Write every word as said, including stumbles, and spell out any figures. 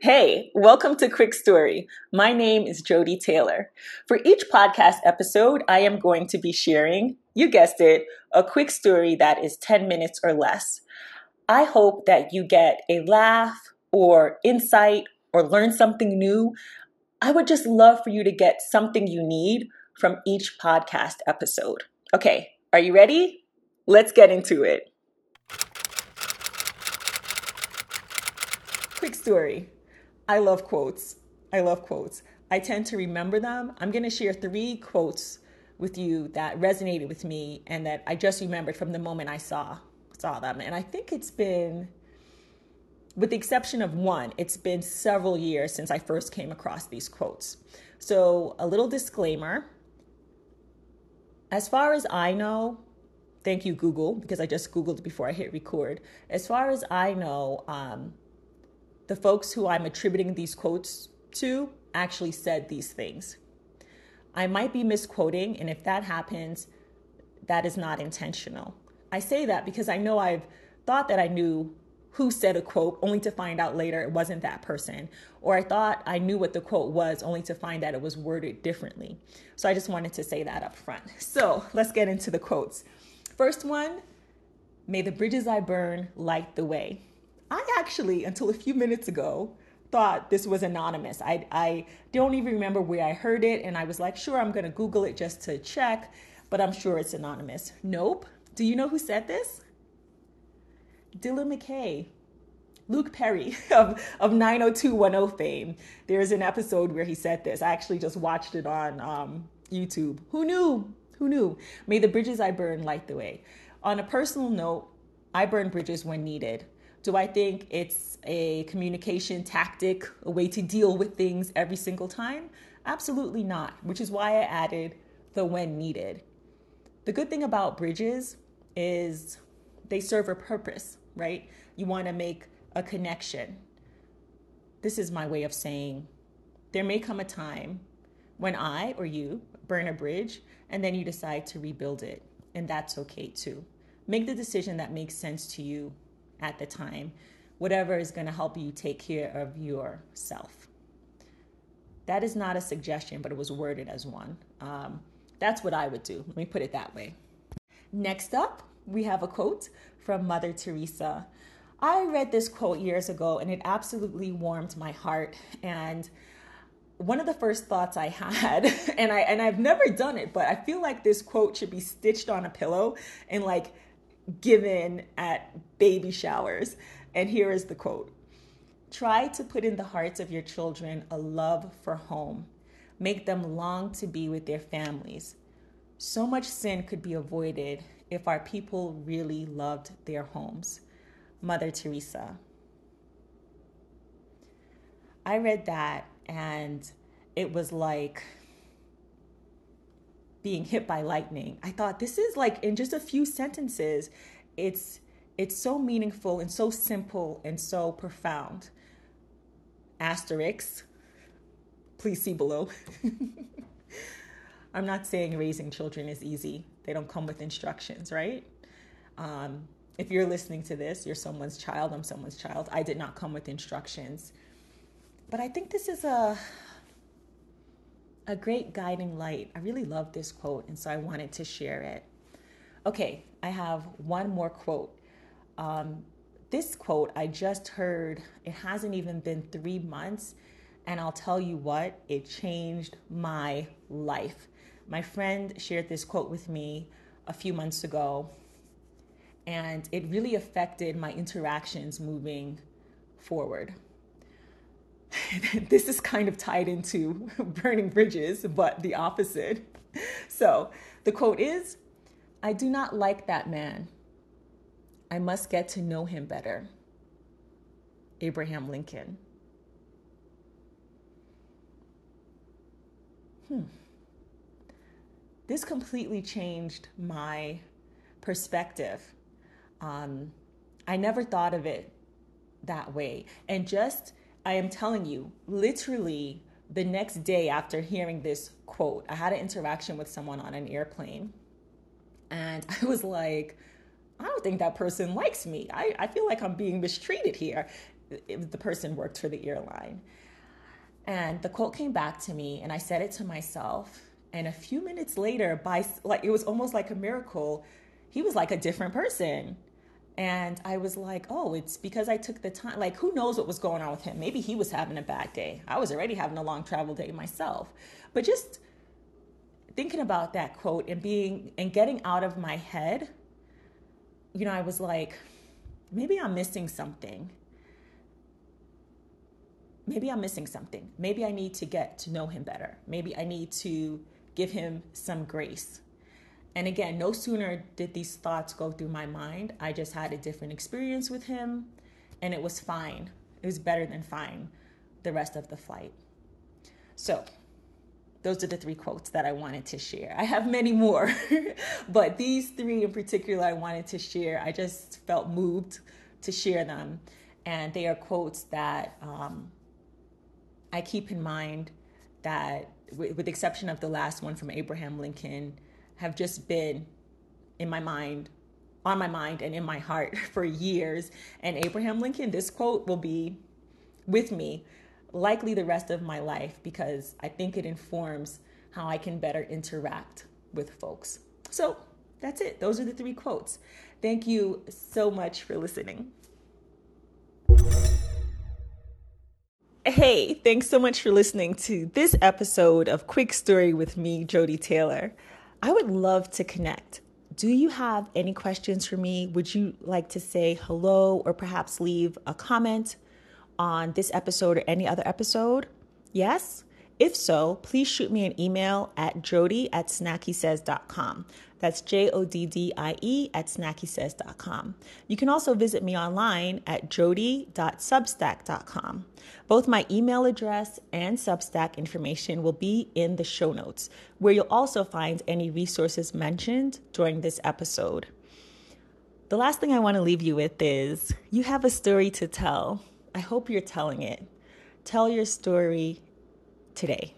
Hey, welcome to Quick Story. My name is Joddie Taylor. For each podcast episode, I am going to be sharing, you guessed it, a quick story that is ten minutes or less. I hope that you get a laugh or insight or learn something new. I would just love for you to get something you need from each podcast episode. Okay, are you ready? Let's get into it. Quick story. I love quotes. I love quotes. I tend to remember them. I'm going to share three quotes with you that resonated with me and that I just remembered from the moment I saw saw them. And I think it's been, with the exception of one, it's been several years since I first came across these quotes. So a little disclaimer. As far as I know, thank you, Google, because I just Googled before I hit record. As far as I know, um, the folks who I'm attributing these quotes to actually said these things. I might be misquoting, and if that happens, that is not intentional. I say that because I know I've thought that I knew who said a quote, only to find out later it wasn't that person. Or I thought I knew what the quote was, only to find that it was worded differently. So I just wanted to say that up front. So let's get into the quotes. First one, may the bridges I burn light the way. I actually, until a few minutes ago, thought this was anonymous. I, I don't even remember where I heard it. And I was like, sure, I'm going to Google it just to check, but I'm sure it's anonymous. Nope. Do you know who said this? Dylan McKay, Luke Perry of, of nine oh two one oh fame. There's an episode where he said this. I actually just watched it on um, YouTube. Who knew? Who knew? May the bridges I burn light the way. On a personal note, I burn bridges when needed. Do I think it's a communication tactic, a way to deal with things every single time? Absolutely not, which is why I added the when needed. The good thing about bridges is they serve a purpose, right? You want to make a connection. This is my way of saying there may come a time when I or you burn a bridge and then you decide to rebuild it. And that's okay too. Make the decision that makes sense to you at the time, whatever is going to help you take care of yourself. That is not a suggestion, but it was worded as one. Um, that's what I would do. Let me put it that way. Next up, we have a quote from Mother Teresa. I read this quote years ago and it absolutely warmed my heart. And one of the first thoughts I had, and I and I've never done it, but I feel like this quote should be stitched on a pillow and like given at baby showers. And here is the quote. Try to put in the hearts of your children a love for home. Make them long to be with their families. So much sin could be avoided if our people really loved their homes. Mother Teresa. I read that and it was like being hit by lightning. I thought, this is like, in just a few sentences, it's it's so meaningful and so simple and so profound. Asterisks, please see below. I'm not saying raising children is easy. They don't come with instructions, right? Um, if you're listening to this, you're someone's child, I'm someone's child. I did not come with instructions. But I think this is a... a great guiding light. I really love this quote, and so I wanted to share it. Okay, I have one more quote. Um, this quote I just heard, it hasn't even been three months, and I'll tell you what, it changed my life. My friend shared this quote with me a few months ago, and it really affected my interactions moving forward. This is kind of tied into burning bridges, but the opposite. So the quote is, I do not like that man. I must get to know him better. Abraham Lincoln. Hmm. This completely changed my perspective. Um, I never thought of it that way. And just I am telling you, literally the next day after hearing this quote, I had an interaction with someone on an airplane and I was like, I don't think that person likes me. I, I feel like I'm being mistreated here. it, the person worked for the airline. And the quote came back to me, and I said it to myself. And a few minutes later, by like it was almost like a miracle, he was like a different person. And I was like, oh, it's because I took the time. Like, who knows what was going on with him? Maybe he was having a bad day. I was already having a long travel day myself. But just thinking about that quote and being and getting out of my head, you know, I was like, maybe I'm missing something. Maybe I'm missing something. Maybe I need to get to know him better. Maybe I need to give him some grace. And again, no sooner did these thoughts go through my mind, I just had a different experience with him, and it was fine. It was better than fine the rest of the flight. So those are the three quotes that I wanted to share. I have many more, but these three in particular I wanted to share. I just felt moved to share them. And they are quotes that um, I keep in mind that, w- with the exception of the last one from Abraham Lincoln, have just been in my mind, on my mind and in my heart for years. And Abraham Lincoln, this quote will be with me likely the rest of my life because I think it informs how I can better interact with folks. So that's it. Those are the three quotes. Thank you so much for listening. Hey, thanks so much for listening to this episode of Quick Story with me, Joddie Taylor. I would love to connect. Do you have any questions for me? Would you like to say hello or perhaps leave a comment on this episode or any other episode? Yes? If so, please shoot me an email at Joddie at snacky says dot com. That's J O D D I E at snacky says dot com. You can also visit me online at joddie dot substack dot com. Both my email address and Substack information will be in the show notes, where you'll also find any resources mentioned during this episode. The last thing I want to leave you with is you have a story to tell. I hope you're telling it. Tell your story today.